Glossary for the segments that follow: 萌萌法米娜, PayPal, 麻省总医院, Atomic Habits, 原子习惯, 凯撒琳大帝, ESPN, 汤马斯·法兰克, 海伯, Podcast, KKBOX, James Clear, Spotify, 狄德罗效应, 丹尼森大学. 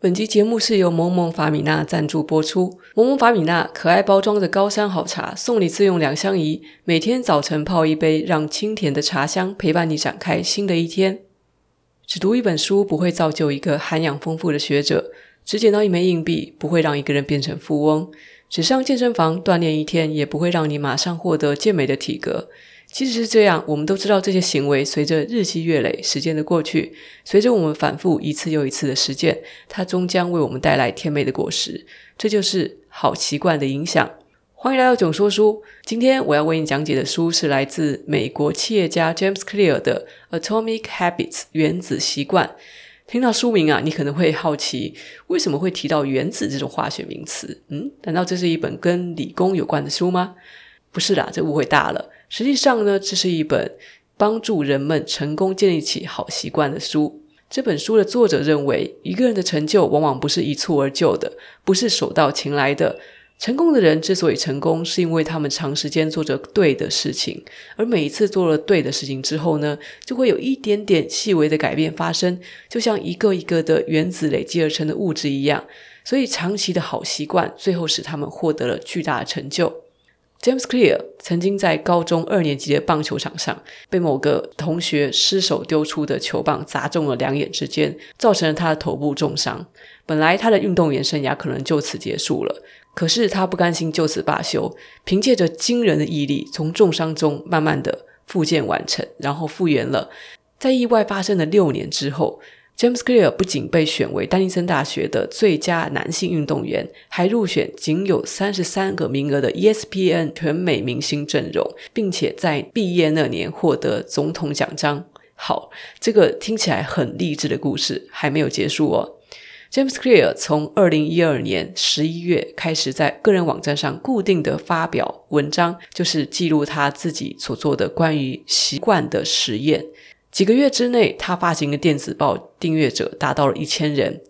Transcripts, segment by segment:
本集节目是由萌萌法米娜赞助播出。萌萌法米娜可爱包装的高山好茶，送你自用2相宜，每天早晨泡一杯，让清甜的茶香陪伴你展开新的一天。只读一本书不会造就一个涵养丰富的学者，只捡到一枚硬币不会让一个人变成富翁，只上健身房锻炼一天也不会让你马上获得健美的体格。即使是这样，我们都知道这些行为随着日积月累，时间的过去，随着我们反复一次又一次的实践，它终将为我们带来甜美的果实。这就是好习惯的影响。欢迎来到囧说书，今天我要为你讲解的书是来自美国企业家 James Clear 的 Atomic Habits 原子习惯。听到书名啊，你可能会好奇为什么会提到原子这种化学名词。难道这是一本跟理工有关的书吗？不是啦，这误会大了。实际上呢，这是一本帮助人们成功建立起好习惯的书。这本书的作者认为，一个人的成就往往不是一蹴而就的，不是手到擒来的。成功的人之所以成功，是因为他们长时间做着对的事情，而每一次做了对的事情之后呢，就会有一点点细微的改变发生，就像一个一个的原子累积而成的物质一样。所以长期的好习惯最后使他们获得了巨大的成就。James Clear 曾经在高中2年级的棒球场上被某个同学失手丢出的球棒砸中了2眼之间，造成了他的头部重伤。本来他的运动员生涯可能就此结束了，可是他不甘心就此罢休，凭借着惊人的毅力，从重伤中慢慢的复健完成，然后复原了。在意外发生的6年之后，James Clear 不仅被选为丹尼森大学的最佳男性运动员，还入选仅有33个名额的 ESPN 全美明星阵容，并且在毕业那年获得总统奖章。好，这个听起来很励志的故事还没有结束哦。James Clear 从2012年11月开始在个人网站上固定的发表文章，就是记录他自己所做的关于习惯的实验。几个月之内，他发行的电子报订阅者达到了1000人。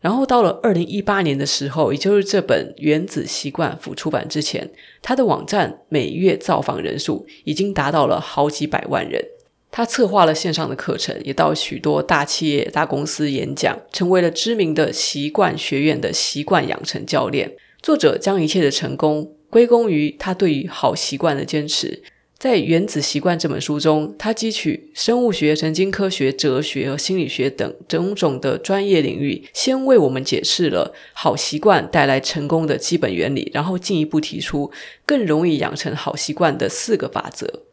然后到了2018年的时候，也就是这本《原子习惯》甫出版之前，他的网站每月造访人数已经达到了好几百万人。他策划了线上的课程，也到许多大企业、大公司演讲，成为了知名的习惯学院的习惯养成教练。作者将一切的成功归功于他对于好习惯的坚持。在《原子习惯》这本书中，他汲取生物学、神经科学、哲学和心理学等种种的专业领域，先为我们解释了好习惯带来成功的基本原理，然后进一步提出更容易养成好习惯的4个法则。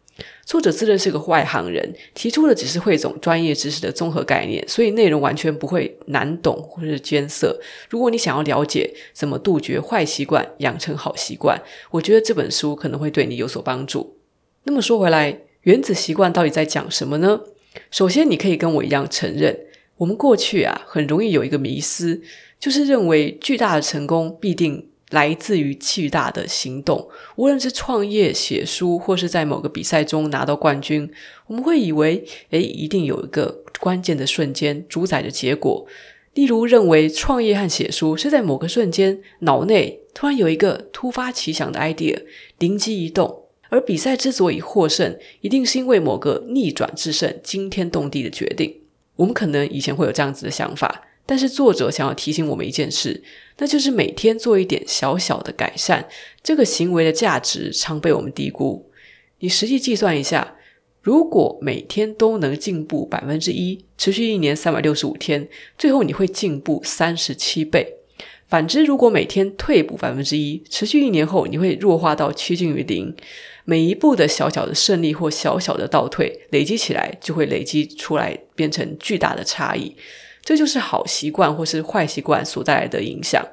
作者自认是个外行人，提出的只是汇总专业知识的综合概念，所以内容完全不会难懂或是艰涩。如果你想要了解怎么杜绝坏习惯，养成好习惯，我觉得这本书可能会对你有所帮助。那么说回来，原子习惯到底在讲什么呢？首先，你可以跟我一样承认，我们过去很容易有一个迷思，就是认为巨大的成功必定来自于巨大的行动。无论是创业、写书，或是在某个比赛中拿到冠军，我们会以为一定有一个关键的瞬间主宰着结果。例如认为创业和写书是在某个瞬间脑内突然有一个突发奇想的 idea， 灵机一动。而比赛之所以获胜，一定是因为某个逆转制胜、惊天动地的决定。我们可能以前会有这样子的想法，但是作者想要提醒我们一件事，那就是每天做一点小小的改善，这个行为的价值常被我们低估。你实际计算一下，如果每天都能进步 1%， 持续一年365天，最后你会进步37倍。反之，如果每天退步 1%， 持续1年后你会弱化到趋近于0。每一步的小小的胜利或小小的倒退，累积起来就会累积出来变成巨大的差异。这就是好习惯或是坏习惯所带来的影响。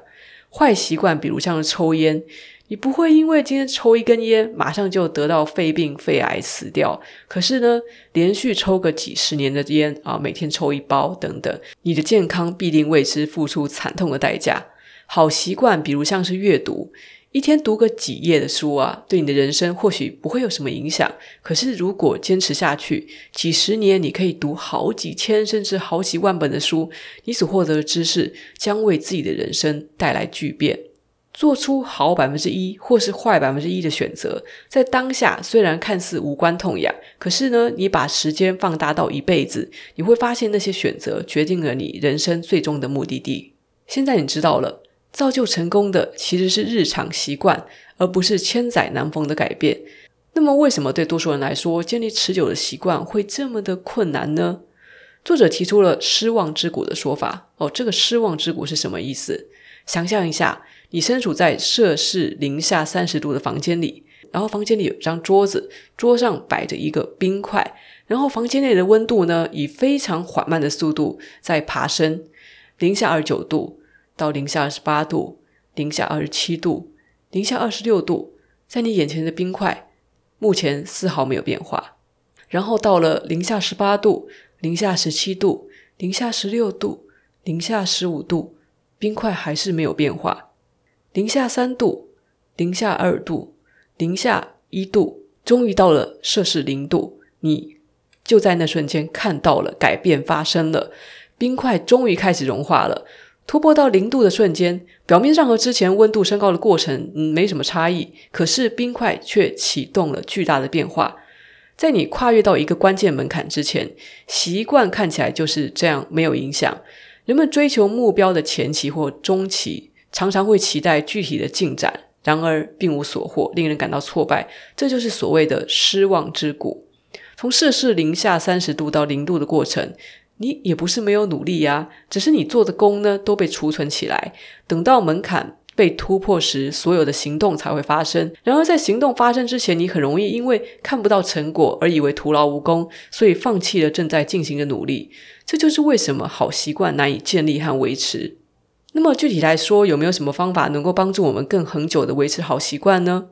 坏习惯比如像是抽烟，你不会因为今天抽一根烟马上就得到肺病、肺癌死掉，可是呢，连续抽个几十年的烟啊，每天抽1包等等，你的健康必定为之付出惨痛的代价。好习惯比如像是阅读，一天读个几页的书对你的人生或许不会有什么影响，可是如果坚持下去，几十年你可以读好几千甚至好几万本的书，你所获得的知识将为自己的人生带来巨变。做出好 1% 或是坏 1% 的选择，在当下虽然看似无关痛痒，可是呢，你把时间放大到一辈子，你会发现那些选择决定了你人生最终的目的地。现在你知道了，造就成功的其实是日常习惯，而不是千载难逢的改变。那么为什么对多数人来说，建立持久的习惯会这么的困难呢？作者提出了失望之谷的说法。这个失望之谷是什么意思？想象一下，你身处在摄氏-30°C的房间里，然后房间里有张桌子，桌上摆着一个冰块，然后房间内的温度呢，以非常缓慢的速度在爬升，-29°C到-28°C、-27°C、-26°C，在你眼前的冰块目前丝毫没有变化。然后到了-18°C、-17°C、-16°C、-15°C，冰块还是没有变化。-3°C、-2°C、-1°C，终于到了摄氏0°C，你就在那瞬间看到了改变发生了，冰块终于开始融化了。突破到0°C的瞬间，表面上和之前温度升高的过程没什么差异，可是冰块却启动了巨大的变化。在你跨越到一个关键门槛之前，习惯看起来就是这样没有影响。人们追求目标的前期或中期，常常会期待具体的进展，然而并无所获，令人感到挫败，这就是所谓的失望之谷。从摄氏-30°C到0°C的过程，你也不是没有努力啊，只是你做的功呢都被储存起来，等到门槛被突破时，所有的行动才会发生。然而在行动发生之前，你很容易因为看不到成果而以为徒劳无功，所以放弃了正在进行的努力。这就是为什么好习惯难以建立和维持。那么具体来说，有没有什么方法能够帮助我们更恒久地维持好习惯呢？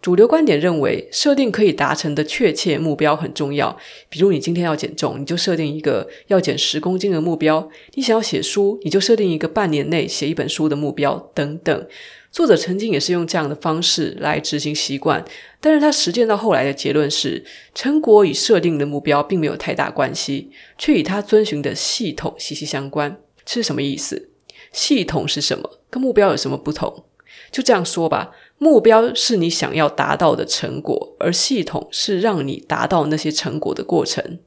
主流观点认为，设定可以达成的确切目标很重要。比如你今天要减重，你就设定一个要减10公斤的目标；你想要写书，你就设定一个半年内写一本书的目标等等。作者曾经也是用这样的方式来执行习惯，但是他实践到后来的结论是，成果与设定的目标并没有太大关系，却与他遵循的系统息息相关。这是什么意思？系统是什么？跟目标有什么不同？就这样说吧，目标是你想要达到的成果，而系统是让你达到那些成果的过程。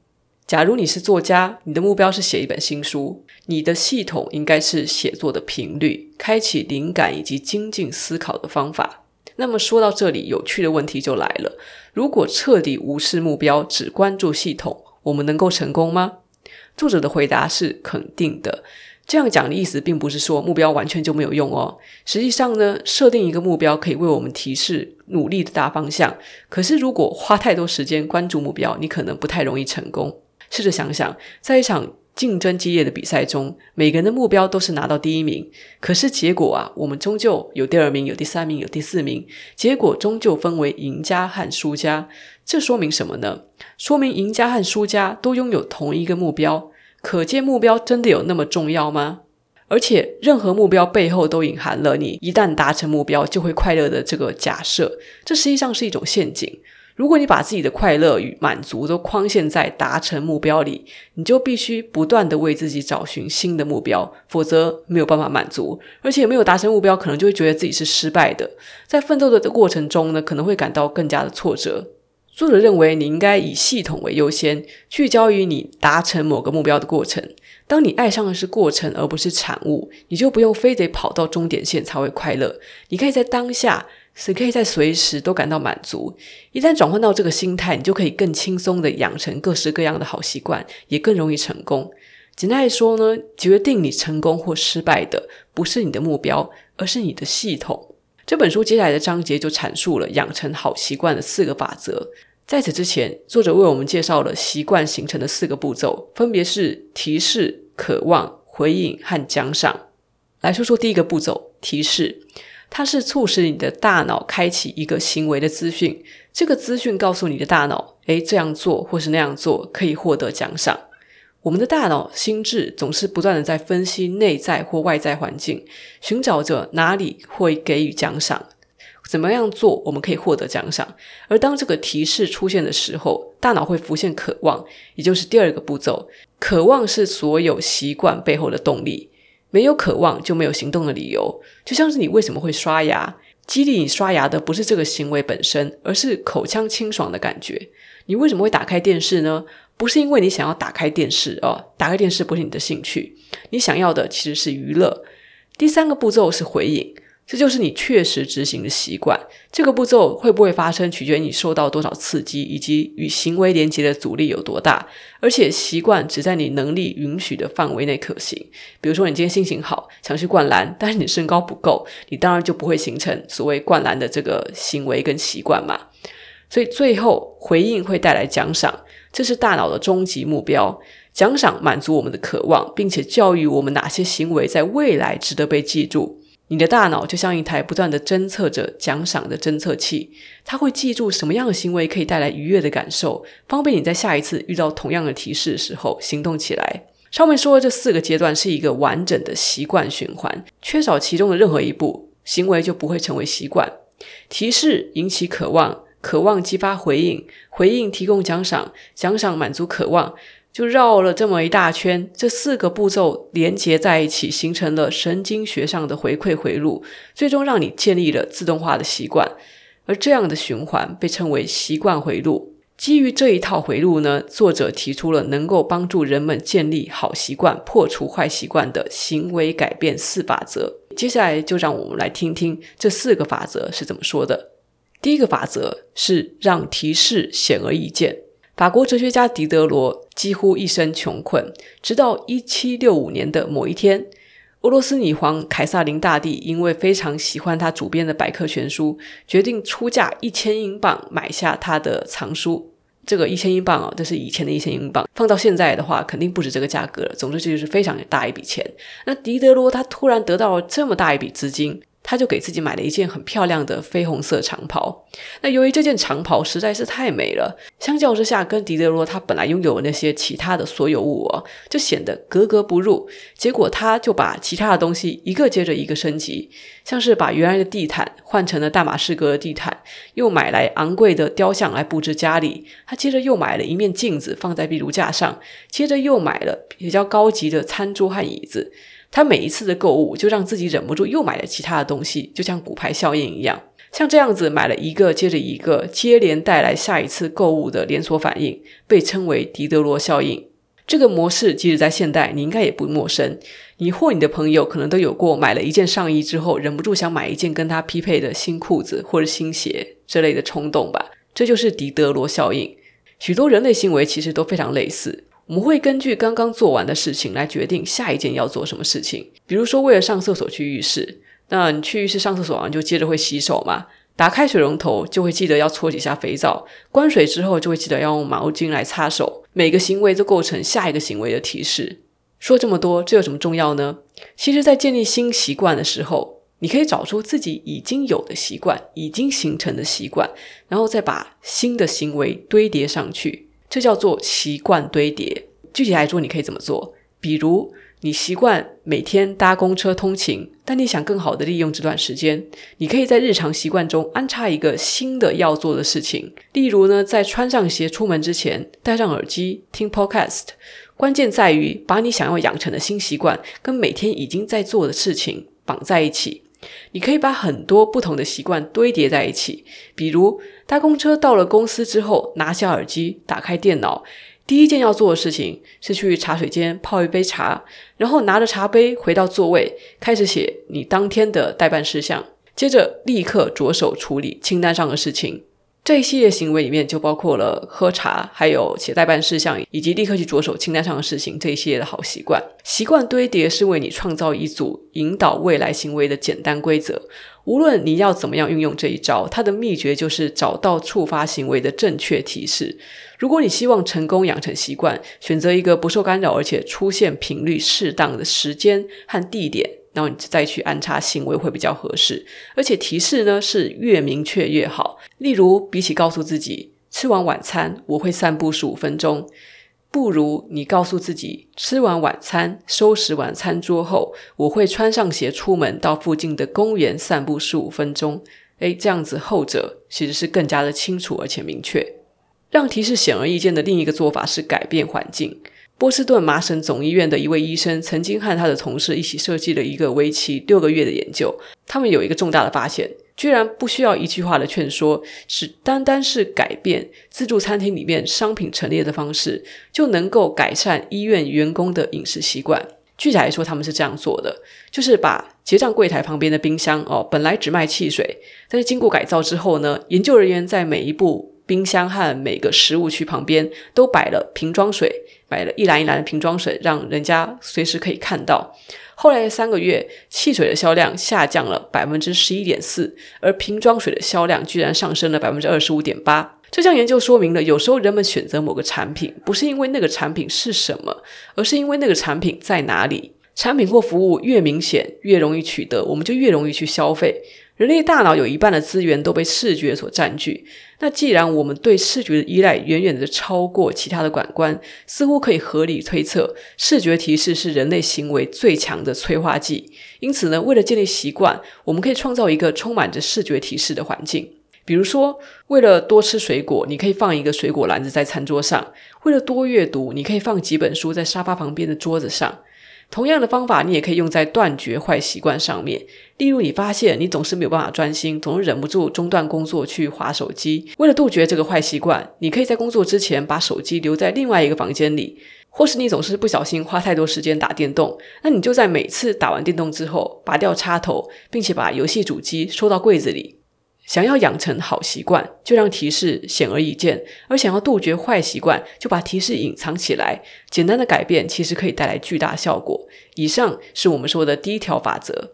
假如你是作家，你的目标是写一本新书，你的系统应该是写作的频率、开启灵感以及精进思考的方法。那么说到这里，有趣的问题就来了，如果彻底无视目标，只关注系统，我们能够成功吗？作者的回答是肯定的。这样讲的意思并不是说目标完全就没有用哦。实际上呢，设定一个目标可以为我们提示努力的大方向，可是如果花太多时间关注目标，你可能不太容易成功。试着想想，在一场竞争激烈的比赛中，每个人的目标都是拿到第一名，可是结果啊，我们终究有第2名、有第3名、有第4名，结果终究分为赢家和输家。这说明什么呢？说明赢家和输家都拥有同一个目标。可见目标真的有那么重要吗？而且任何目标背后都隐含了你一旦达成目标就会快乐的这个假设，这实际上是一种陷阱。如果你把自己的快乐与满足都框限在达成目标里，你就必须不断地为自己找寻新的目标，否则没有办法满足，而且没有达成目标可能就会觉得自己是失败的，在奋斗的过程中呢，可能会感到更加的挫折。作者认为，你应该以系统为优先，聚焦于你达成某个目标的过程。当你爱上的是过程而不是产物，你就不用非得跑到终点线才会快乐。你可以在当下，你可以在随时都感到满足。一旦转换到这个心态，你就可以更轻松地养成各式各样的好习惯，也更容易成功。简单来说呢，决定你成功或失败的不是你的目标，而是你的系统。这本书接下来的章节就阐述了养成好习惯的4个法则。在此之前，作者为我们介绍了习惯形成的4个步骤，分别是提示、渴望、回应和奖赏。来说说第一个步骤，提示。它是促使你的大脑开启一个行为的资讯，这个资讯告诉你的大脑，这样做或是那样做可以获得奖赏。我们的大脑心智总是不断地在分析内在或外在环境，寻找着哪里会给予奖赏，怎么样做我们可以获得奖赏。而当这个提示出现的时候，大脑会浮现渴望，也就是第2个步骤。渴望是所有习惯背后的动力，没有渴望就没有行动的理由。就像是你为什么会刷牙，激励你刷牙的不是这个行为本身，而是口腔清爽的感觉。你为什么会打开电视呢？不是因为你想要打开电视，打开电视不是你的兴趣，你想要的其实是娱乐。第三个步骤是回应，这就是你确实执行的习惯。这个步骤会不会发生，取决于你受到多少刺激，以及与行为连结的阻力有多大。而且习惯只在你能力允许的范围内可行。比如说你今天心情好，想去灌篮，但是你身高不够，你当然就不会形成所谓灌篮的这个行为跟习惯嘛。所以最后回应会带来奖赏，这是大脑的终极目标。奖赏满足我们的渴望，并且教育我们哪些行为在未来值得被记住。你的大脑就像一台不断的侦测着奖赏的侦测器，它会记住什么样的行为可以带来愉悦的感受，方便你在下一次遇到同样的提示的时候行动起来。上面说的这四个阶段是一个完整的习惯循环，缺少其中的任何一步，行为就不会成为习惯。提示引起渴望，渴望激发回应，回应提供奖赏，奖赏满足渴望，就绕了这么一大圈。这四个步骤连结在一起，形成了神经学上的回馈回路，最终让你建立了自动化的习惯。而这样的循环被称为习惯回路。基于这一套回路呢，作者提出了能够帮助人们建立好习惯、破除坏习惯的行为改变四法则。接下来就让我们来听听这四个法则是怎么说的。第一个法则是让提示显而易见。法国哲学家狄德罗几乎一生穷困，直到1765年的某一天，俄罗斯女皇凯撒琳大帝因为非常喜欢他主编的百科全书，决定出价1000英镑买下他的藏书。这个1000英镑啊，这是以前的1000英镑，放到现在的话肯定不止这个价格了。总之就是非常大一笔钱。那狄德罗他突然得到了这么大一笔资金，他就给自己买了一件很漂亮的绯红色长袍。那由于这件长袍实在是太美了，相较之下跟狄德罗他本来拥有的那些其他的所有物哦，就显得格格不入。结果他就把其他的东西一个接着一个升级，像是把原来的地毯换成了大马士革的地毯，又买来昂贵的雕像来布置家里。他接着又买了一面镜子放在壁炉架上，接着又买了比较高级的餐桌和椅子。他每一次的购物就让自己忍不住又买了其他的东西，就像骨牌效应一样。像这样子买了一个接着一个，接连带来下一次购物的连锁反应，被称为狄德罗效应。这个模式即使在现代你应该也不陌生，你或你的朋友可能都有过买了一件上衣之后忍不住想买一件跟它匹配的新裤子或者新鞋之类的冲动吧。这就是狄德罗效应。许多人类行为其实都非常类似，我们会根据刚刚做完的事情来决定下一件要做什么事情。比如说为了上厕所去浴室，那你去浴室上厕所完就接着会洗手嘛，打开水龙头就会记得要搓几下肥皂，关水之后就会记得要用毛巾来擦手。每个行为都构成下一个行为的提示。说这么多，这有什么重要呢？其实在建立新习惯的时候，你可以找出自己已经有的习惯，已经形成的习惯，然后再把新的行为堆叠上去，这叫做习惯堆叠。具体来说你可以怎么做？比如你习惯每天搭公车通勤，但你想更好的利用这段时间，你可以在日常习惯中安插一个新的要做的事情。例如呢，在穿上鞋出门之前戴上耳机听 Podcast。 关键在于把你想要养成的新习惯跟每天已经在做的事情绑在一起。你可以把很多不同的习惯堆叠在一起，比如搭公车到了公司之后，拿下耳机打开电脑，第一件要做的事情是去茶水间泡一杯茶，然后拿着茶杯回到座位，开始写你当天的待办事项，接着立刻着手处理清单上的事情。这一系列行为里面就包括了喝茶，还有写待办事项，以及立刻去着手清单上的事情，这一系列的好习惯。习惯堆叠是为你创造一组引导未来行为的简单规则。无论你要怎么样运用这一招，它的秘诀就是找到触发行为的正确提示。如果你希望成功养成习惯，选择一个不受干扰而且出现频率适当的时间和地点，然后你再去安插行为会比较合适。而且提示呢是越明确越好。例如比起告诉自己吃完晚餐我会散步15分钟，不如你告诉自己吃完晚餐收拾完餐桌后，我会穿上鞋出门到附近的公园散步15分钟。这样子后者其实是更加的清楚而且明确。让提示显而易见的另一个做法是改变环境。波士顿麻省总医院的一位医生曾经和他的同事一起设计了一个为期6个月的研究。他们有一个重大的发现，居然不需要一句话的劝说，只单单是改变自助餐厅里面商品陈列的方式，就能够改善医院员工的饮食习惯。具体来说他们是这样做的，就是把结账柜台旁边的冰箱本来只卖汽水，但是经过改造之后呢，研究人员在每一部冰箱和每个食物区旁边都摆了瓶装水，摆了一篮一篮的瓶装水，让人家随时可以看到。后来3个月，汽水的销量下降了 11.4%， 而瓶装水的销量居然上升了 25.8%。这项研究说明了，有时候人们选择某个产品，不是因为那个产品是什么，而是因为那个产品在哪里。产品或服务越明显，越容易取得，我们就越容易去消费。人类大脑有一半的资源都被视觉所占据，那既然我们对视觉的依赖远远的超过其他的感官，似乎可以合理推测视觉提示是人类行为最强的催化剂。因此呢，为了建立习惯，我们可以创造一个充满着视觉提示的环境。比如说，为了多吃水果，你可以放一个水果篮子在餐桌上；为了多阅读，你可以放几本书在沙发旁边的桌子上。同样的方法，你也可以用在断绝坏习惯上面。例如，你发现你总是没有办法专心，总是忍不住中断工作去滑手机。为了杜绝这个坏习惯，你可以在工作之前把手机留在另外一个房间里。或是你总是不小心花太多时间打电动，那你就在每次打完电动之后，拔掉插头，并且把游戏主机收到柜子里。想要养成好习惯，就让提示显而易见，而想要杜绝坏习惯，就把提示隐藏起来。简单的改变其实可以带来巨大效果。以上是我们说的第一条法则。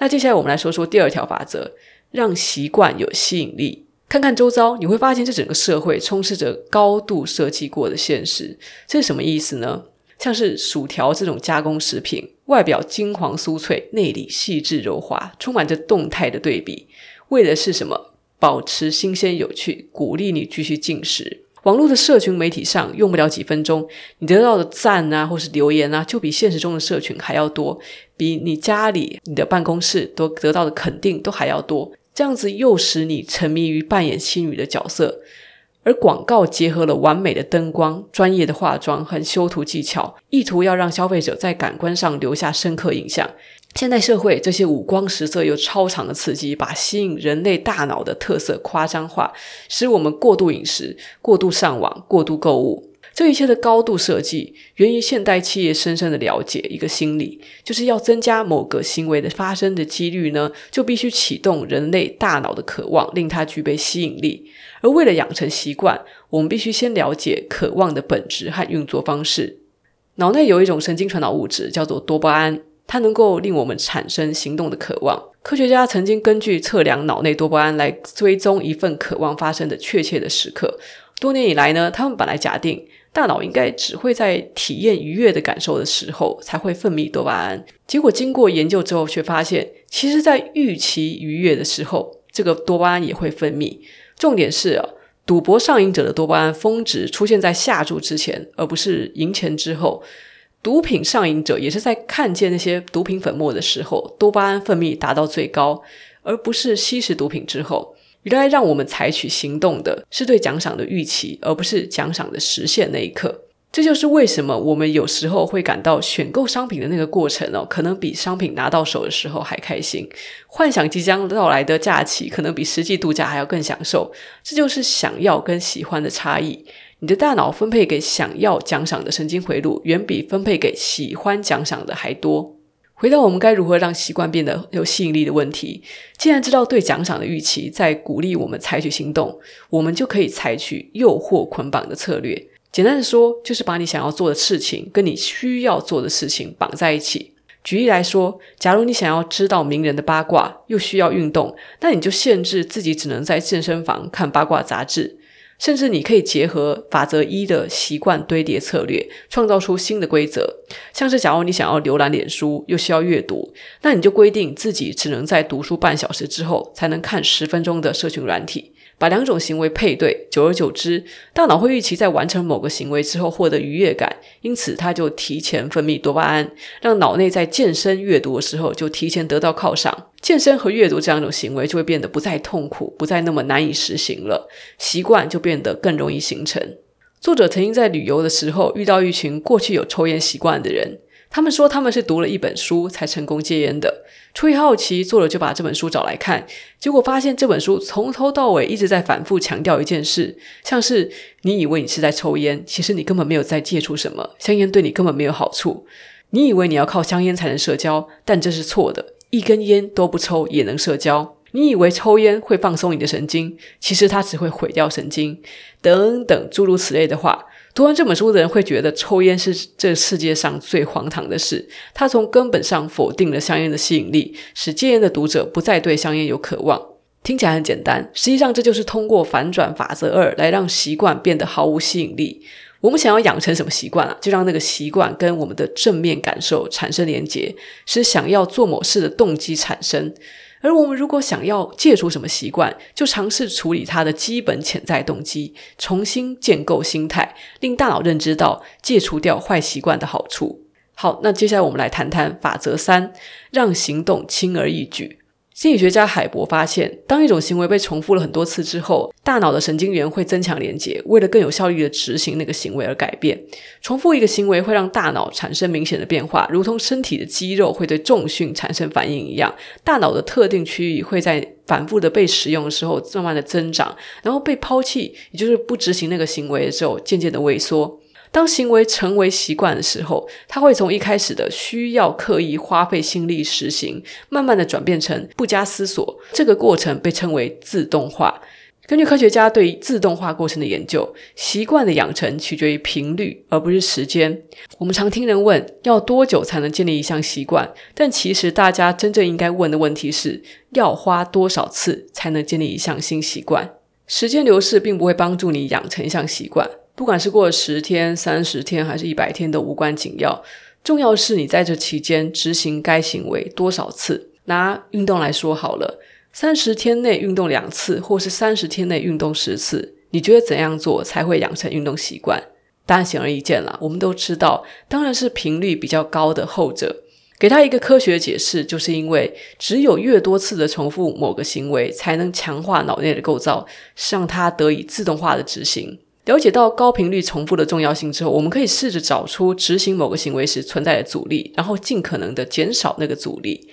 那接下来我们来说说第二条法则，让习惯有吸引力。看看周遭，你会发现这整个社会充斥着高度设计过的现实。这是什么意思呢？像是薯条这种加工食品，外表金黄酥脆，内里细致柔滑，充满着动态的对比，为的是什么？保持新鲜有趣，鼓励你继续进食。网络的社群媒体上，用不了几分钟，你得到的赞啊，或是留言啊，就比现实中的社群还要多，比你家里、你的办公室都得到的肯定都还要多。这样子诱使你沉迷于扮演新女的角色。而广告结合了完美的灯光、专业的化妆和修图技巧，意图要让消费者在感官上留下深刻印象。现代社会这些五光十色又超常的刺激，把吸引人类大脑的特色夸张化，使我们过度饮食、过度上网、过度购物。这一切的高度设计源于现代企业深深的了解一个心理，就是要增加某个行为的发生的几率呢，就必须启动人类大脑的渴望，令它具备吸引力。而为了养成习惯，我们必须先了解渴望的本质和运作方式。脑内有一种神经传导物质叫做多巴胺，它能够令我们产生行动的渴望。科学家曾经根据测量脑内多巴胺来追踪一份渴望发生的确切的时刻。多年以来呢，他们本来假定大脑应该只会在体验愉悦的感受的时候才会分泌多巴胺，结果经过研究之后却发现，其实在预期愉悦的时候，这个多巴胺也会分泌。重点是赌博上瘾者的多巴胺峰值出现在下注之前，而不是赢钱之后。毒品上瘾者也是在看见那些毒品粉末的时候，多巴胺分泌达到最高，而不是吸食毒品之后。原来让我们采取行动的是对奖赏的预期，而不是奖赏的实现那一刻。这就是为什么我们有时候会感到选购商品的那个过程可能比商品拿到手的时候还开心，幻想即将到来的假期可能比实际度假还要更享受。这就是想要跟喜欢的差异。你的大脑分配给想要奖赏的神经回路远比分配给喜欢奖赏的还多。回到我们该如何让习惯变得有吸引力的问题，既然知道对奖赏的预期在鼓励我们采取行动，我们就可以采取诱惑捆绑的策略。简单的说，就是把你想要做的事情跟你需要做的事情绑在一起。举例来说，假如你想要知道名人的八卦，又需要运动，那你就限制自己只能在健身房看八卦杂志。甚至你可以结合法则1的习惯堆叠策略，创造出新的规则。像是假如你想要浏览脸书，又需要阅读，那你就规定自己只能在读书半小时之后才能看10分钟的社群软体。把两种行为配对，久而久之，大脑会预期在完成某个行为之后获得愉悦感，因此它就提前分泌多巴胺，让脑内在健身阅读的时候就提前得到犒赏。健身和阅读这两种行为就会变得不再痛苦，不再那么难以实行了，习惯就变得更容易形成。作者曾经在旅游的时候遇到一群过去有抽烟习惯的人，他们说他们是读了一本书才成功戒烟的。出于好奇，作者就把这本书找来看，结果发现这本书从头到尾一直在反复强调一件事，像是你以为你是在抽烟，其实你根本没有在戒除什么，香烟对你根本没有好处。你以为你要靠香烟才能社交，但这是错的，一根烟都不抽也能社交。你以为抽烟会放松你的神经，其实它只会毁掉神经等等诸如此类的话。读完这本书的人会觉得抽烟是这世界上最荒唐的事，它从根本上否定了香烟的吸引力，使戒烟的读者不再对香烟有渴望。听起来很简单，实际上这就是通过反转法则2来让习惯变得毫无吸引力。我们想要养成什么习惯，就让那个习惯跟我们的正面感受产生连结，使想要做某事的动机产生。而我们如果想要戒除什么习惯，就尝试处理它的基本潜在动机，重新建构心态，令大脑认知到戒除掉坏习惯的好处。好，那接下来我们来谈谈法则3，让行动轻而易举。心理学家海伯发现，当一种行为被重复了很多次之后，大脑的神经元会增强连结，为了更有效率地执行那个行为而改变。重复一个行为会让大脑产生明显的变化，如同身体的肌肉会对重训产生反应一样，大脑的特定区域会在反复的被使用的时候慢慢的增长，然后被抛弃，也就是不执行那个行为的时候渐渐的萎缩。当行为成为习惯的时候，它会从一开始的需要刻意花费心力实行，慢慢的转变成不加思索，这个过程被称为自动化。根据科学家对自动化过程的研究，习惯的养成取决于频率而不是时间。我们常听人问要多久才能建立一项习惯，但其实大家真正应该问的问题是要花多少次才能建立一项新习惯。时间流逝并不会帮助你养成一项习惯，不管是过了10天、30天还是100天都无关紧要，重要是你在这期间执行该行为多少次。拿运动来说好了，30天内运动2次或是30天内运动10次，你觉得怎样做才会养成运动习惯？答案显而易见啦，我们都知道，当然是频率比较高的后者。给他一个科学解释，就是因为只有越多次的重复某个行为，才能强化脑内的构造，让它得以自动化的执行。了解到高频率重复的重要性之后，我们可以试着找出执行某个行为时存在的阻力，然后尽可能的减少那个阻力。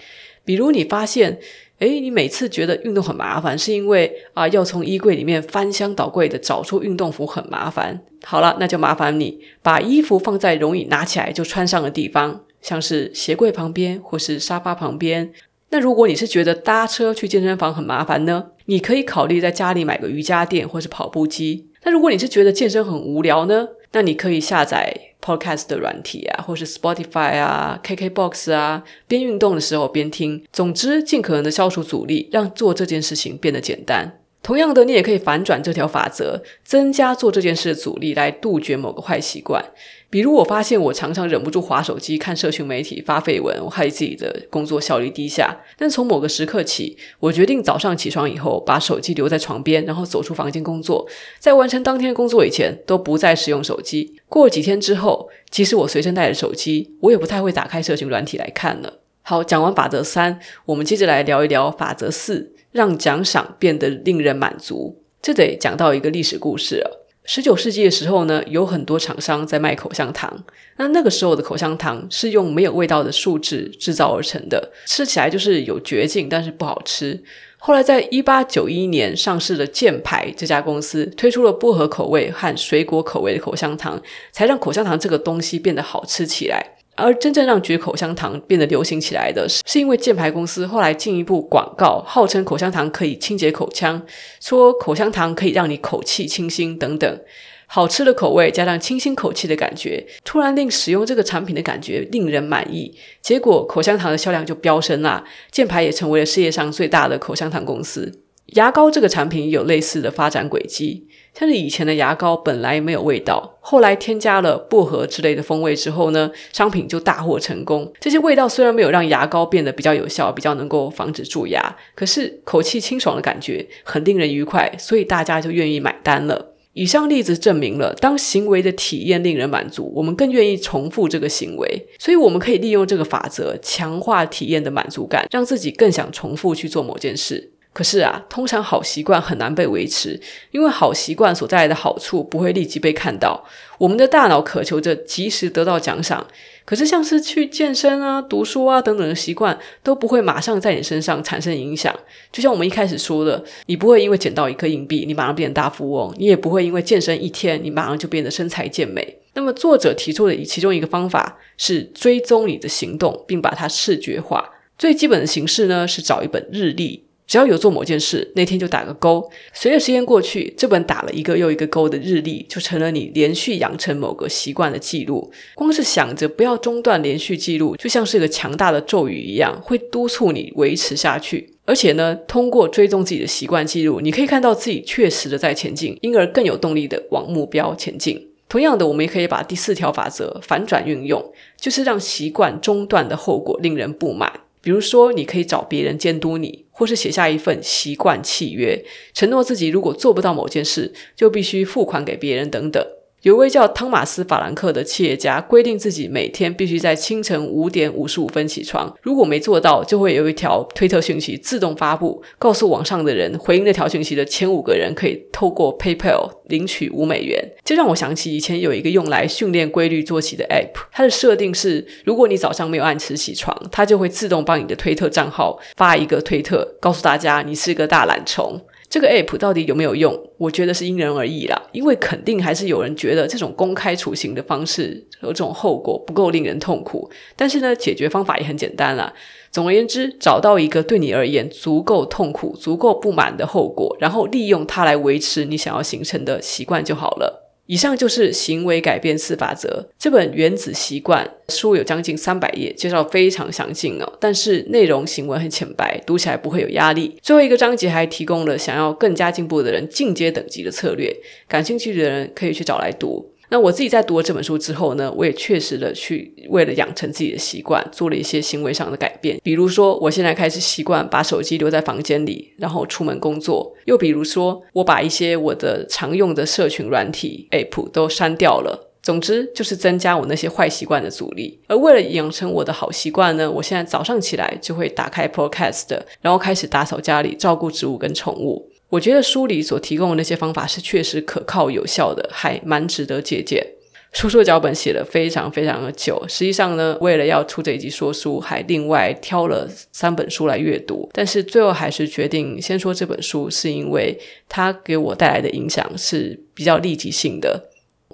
比如你发现你每次觉得运动很麻烦，是因为要从衣柜里面翻箱倒柜的找出运动服很麻烦。好了，那就麻烦你把衣服放在容易拿起来就穿上的地方，像是鞋柜旁边或是沙发旁边。那如果你是觉得搭车去健身房很麻烦呢，你可以考虑在家里买个瑜伽垫或是跑步机。那如果你是觉得健身很无聊呢，那你可以下载 Podcast 的软体啊，或是 Spotify 啊 KKBOX 啊，边运动的时候边听。总之尽可能的消除阻力，让做这件事情变得简单。同样的，你也可以反转这条法则，增加做这件事的阻力来杜绝某个坏习惯。比如我发现我常常忍不住滑手机、看社群媒体、发绯闻，我害自己的工作效率低下。但从某个时刻起，我决定早上起床以后把手机留在床边，然后走出房间工作，在完成当天的工作以前都不再使用手机。过了几天之后，即使我随身带着手机，我也不太会打开社群软体来看了。好，讲完法则3，我们接着来聊一聊法则4，让奖赏变得令人满足。这得讲到一个历史故事了。19世纪的时候呢，有很多厂商在卖口香糖。那个时候的口香糖是用没有味道的树脂制造而成的，吃起来就是有嚼劲，但是不好吃。后来在1891年上市的箭牌这家公司推出了薄荷口味和水果口味的口香糖，才让口香糖这个东西变得好吃起来。而真正让嚼口香糖变得流行起来的，是因为箭牌公司后来进一步广告，号称口香糖可以清洁口腔，说口香糖可以让你口气清新等等。好吃的口味加上清新口气的感觉，突然令使用这个产品的感觉令人满意，结果口香糖的销量就飙升啦，箭牌也成为了世界上最大的口香糖公司。牙膏这个产品也有类似的发展轨迹，像是以前的牙膏本来没有味道，后来添加了薄荷之类的风味之后呢，商品就大获成功。这些味道虽然没有让牙膏变得比较有效，比较能够防止蛀牙，可是口气清爽的感觉很令人愉快，所以大家就愿意买单了。以上例子证明了，当行为的体验令人满足，我们更愿意重复这个行为。所以我们可以利用这个法则强化体验的满足感，让自己更想重复去做某件事。可是啊，通常好习惯很难被维持，因为好习惯所带来的好处不会立即被看到。我们的大脑渴求着及时得到奖赏，可是像是去健身啊、读书啊等等的习惯都不会马上在你身上产生影响。就像我们一开始说的，你不会因为捡到一颗硬币你马上变成大富翁，你也不会因为健身一天你马上就变得身材健美。那么作者提出的其中一个方法是追踪你的行动，并把它视觉化。最基本的形式呢，是找一本日历，只要有做某件事，那天就打个勾。随着时间过去，这本打了一个又一个勾的日历就成了你连续养成某个习惯的记录。光是想着不要中断连续记录，就像是个强大的咒语一样，会督促你维持下去。而且呢，通过追踪自己的习惯记录，你可以看到自己确实的在前进，因而更有动力的往目标前进。同样的，我们也可以把第4条法则反转运用，就是让习惯中断的后果令人不满。比如说，你可以找别人监督你，或是写下一份习惯契约，承诺自己如果做不到某件事，就必须付款给别人等等。有位叫汤马斯·法兰克的企业家规定自己每天必须在清晨5:55起床，如果没做到，就会有一条推特讯息自动发布，告诉网上的人回应那条讯息的前5个人可以透过 PayPal 领取$5。这让我想起以前有一个用来训练规律作息的 App， 它的设定是如果你早上没有按时起床，它就会自动帮你的推特账号发一个推特，告诉大家你是个大懒虫。这个 app 到底有没有用，我觉得是因人而异啦，因为肯定还是有人觉得这种公开处刑的方式有这种后果不够令人痛苦，但是呢，解决方法也很简单啦。总而言之，找到一个对你而言足够痛苦、足够不满的后果，然后利用它来维持你想要形成的习惯就好了。以上就是行为改变4法则，这本原子习惯书有将近300页，介绍非常详尽哦，但是内容行文很浅白，读起来不会有压力。最后一个章节还提供了想要更加进步的人进阶等级的策略，感兴趣的人可以去找来读。那我自己在读了这本书之后呢，我也确实的去为了养成自己的习惯做了一些行为上的改变，比如说我现在开始习惯把手机留在房间里，然后出门工作。又比如说我把一些我的常用的社群软体 App 都删掉了。总之就是增加我那些坏习惯的阻力。而为了养成我的好习惯呢，我现在早上起来就会打开 Podcast， 然后开始打扫家里，照顾植物跟宠物。我觉得书里所提供的那些方法是确实可靠有效的，还蛮值得借鉴。说书脚本写了非常非常的久，实际上呢，为了要出这一集说书，还另外挑了3本书来阅读，但是最后还是决定先说这本书，是因为它给我带来的影响是比较立即性的。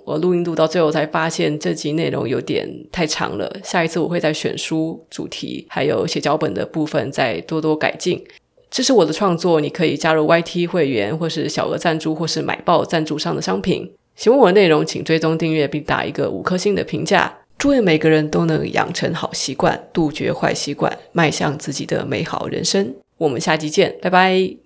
我录音录到最后才发现这集内容有点太长了，下一次我会再选书、主题还有写脚本的部分再多多改进。支持我的创作，你可以加入 YT 会员，或是小额赞助，或是买爆赞助上的商品。喜欢我的内容，请追踪订阅并打一个5颗星的评价。祝愿每个人都能养成好习惯，杜绝坏习惯，迈向自己的美好人生。我们下集见，拜拜。